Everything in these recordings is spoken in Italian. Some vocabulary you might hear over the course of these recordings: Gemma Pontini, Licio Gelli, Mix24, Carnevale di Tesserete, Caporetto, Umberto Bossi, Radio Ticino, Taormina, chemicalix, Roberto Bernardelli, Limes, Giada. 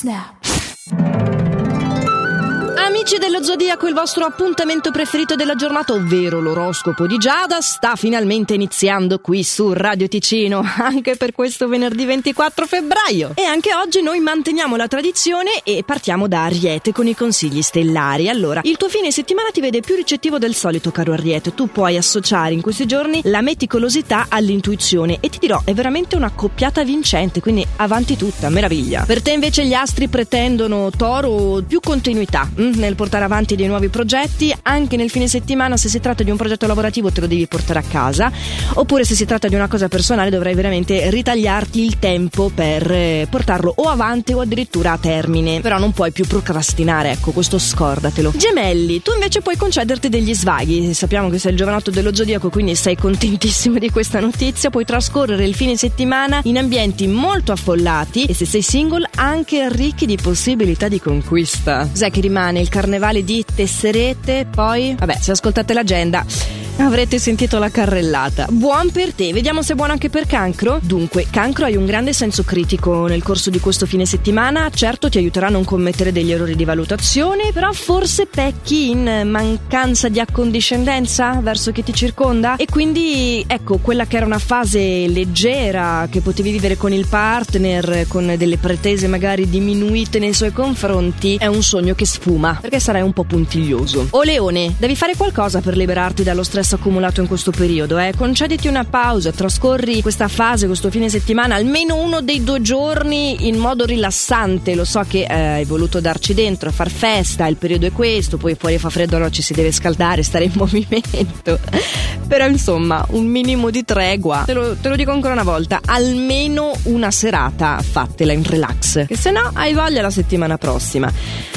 Snap. Amici dello Zodiaco, il vostro appuntamento preferito della giornata, ovvero l'oroscopo di Giada, sta finalmente iniziando qui su Radio Ticino, anche per questo venerdì 24 febbraio. E anche oggi noi manteniamo la tradizione e partiamo da Ariete con i consigli stellari. Allora, il tuo fine settimana ti vede più ricettivo del solito, caro Ariete. Tu puoi associare in questi giorni la meticolosità all'intuizione e ti dirò, è veramente una coppiata vincente, quindi avanti tutta, meraviglia. Per te invece gli astri pretendono, Toro, più continuità nel portare avanti dei nuovi progetti. Anche nel fine settimana, se si tratta di un progetto lavorativo, te lo devi portare a casa, oppure se si tratta di una cosa personale dovrai veramente ritagliarti il tempo per portarlo o avanti o addirittura a termine, però non puoi più procrastinare, ecco, questo scordatelo. Gemelli, tu invece puoi concederti degli svaghi, sappiamo che sei il giovanotto dello Zodiaco, quindi sei contentissimo di questa notizia. Puoi trascorrere il fine settimana in ambienti molto affollati e, se sei single, anche ricchi di possibilità di conquista. Sai che rimane il Carnevale di Tesserete, poi vabbè, se ascoltate l'agenda avrete sentito la carrellata. Buon per te, vediamo se è buono anche per Cancro. Dunque, Cancro, hai un grande senso critico nel corso di questo fine settimana. Certo, ti aiuterà a non commettere degli errori di valutazione, però forse pecchi in mancanza di accondiscendenza verso chi ti circonda, e quindi ecco, quella che era una fase leggera che potevi vivere con il partner, con delle pretese magari diminuite nei suoi confronti, è un sogno che sfuma, perché sarai un po' puntiglioso. O Leone, devi fare qualcosa per liberarti dallo stress accumulato in questo periodo, eh? Concediti una pausa, trascorri questa fase, questo fine settimana, almeno uno dei 2 giorni in modo rilassante. Lo so che hai voluto darci dentro, far festa, il periodo è questo, poi fuori fa freddo, allora ci si deve scaldare, stare in movimento. Però insomma, un minimo di tregua, te lo dico ancora una volta, almeno una serata fatela in relax, che se no hai voglia la settimana prossima.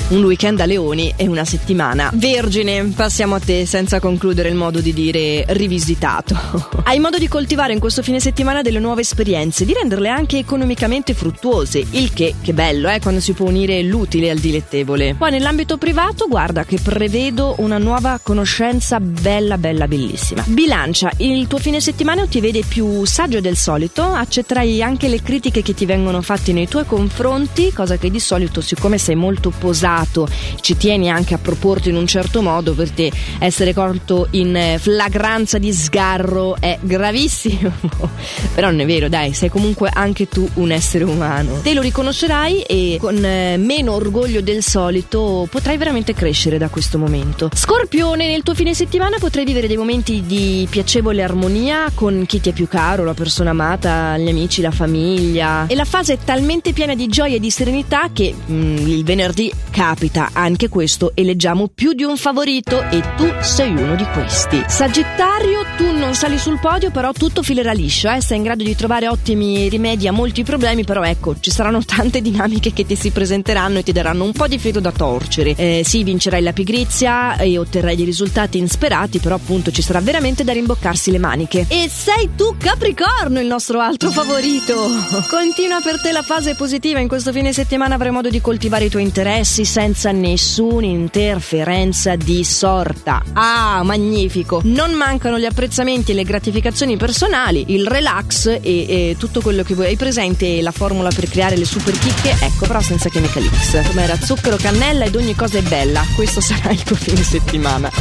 Un weekend a Leoni e una settimana. Vergine, passiamo a te senza concludere il modo di dire rivisitato. Hai modo di coltivare in questo fine settimana delle nuove esperienze, di renderle anche economicamente fruttuose, il che bello, quando si può unire l'utile al dilettevole. Poi nell'ambito privato, guarda che prevedo una nuova conoscenza bella bella bellissima. Bilancia, il tuo fine settimana ti vede più saggio del solito, accetterai anche le critiche che ti vengono fatte nei tuoi confronti, cosa che di solito, siccome sei molto posato, ci tieni anche a proporti in un certo modo, per te essere colto in flagranza di sgarro è gravissimo. Però non è vero, dai, sei comunque anche tu un essere umano, te lo riconoscerai e con meno orgoglio del solito potrai veramente crescere da questo momento. Scorpione, nel tuo fine settimana potrai vivere dei momenti di piacevole armonia con chi ti è più caro, la persona amata, gli amici, la famiglia, e la fase è talmente piena di gioia e di serenità che il venerdì capita anche questo e leggiamo più di un favorito, e tu sei uno di questi. Sagittario, tu non sali sul podio, però tutto filerà liscio, sei in grado di trovare ottimi rimedi a molti problemi, però ecco, ci saranno tante dinamiche che ti si presenteranno e ti daranno un po' di filo da torcere. Sì, vincerai la pigrizia e otterrai dei risultati insperati, però appunto ci sarà veramente da rimboccarsi le maniche. E sei tu, Capricorno, il nostro altro favorito. Continua per te la fase positiva, in questo fine settimana avrai modo di coltivare i tuoi interessi senza nessuna interferenza di sorta. Ah, magnifico! Non mancano gli apprezzamenti e le gratificazioni personali, il relax e tutto quello che vuoi. Hai presente la formula per creare le super chicche? Ecco, però senza chemicalix. Come era zucchero, cannella ed ogni cosa è bella. Questo sarà il tuo fine settimana.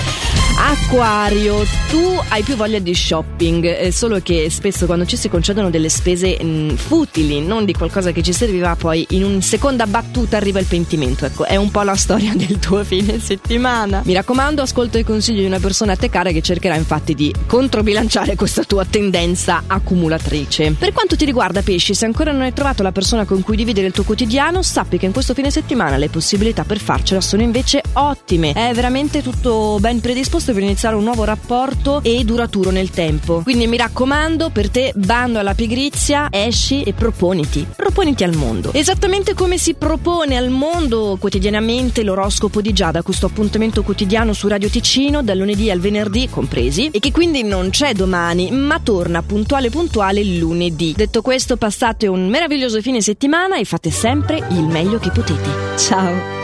Acquario, tu hai più voglia di shopping, solo che spesso quando ci si concedono delle spese futili, non di qualcosa che ci serviva, poi in una seconda battuta arriva il pentimento. Ecco, è un po' la storia del tuo fine settimana. Mi raccomando, ascolta i consigli di una persona a te cara, che cercherà infatti di controbilanciare questa tua tendenza accumulatrice. Per quanto ti riguarda, Pesci, se ancora non hai trovato la persona con cui dividere il tuo quotidiano, sappi che in questo fine settimana le possibilità per farcela sono invece ottime. È veramente tutto ben predisposto per iniziare un nuovo rapporto e duraturo nel tempo. Quindi mi raccomando, per te bando alla pigrizia, esci e proponiti al mondo, esattamente come si propone al mondo quotidianamente l'oroscopo di Giada, questo appuntamento quotidiano su Radio Ticino dal lunedì al venerdì compresi, e che quindi non c'è domani ma torna puntuale il lunedì. Detto questo, passate un meraviglioso fine settimana e fate sempre il meglio che potete. Ciao.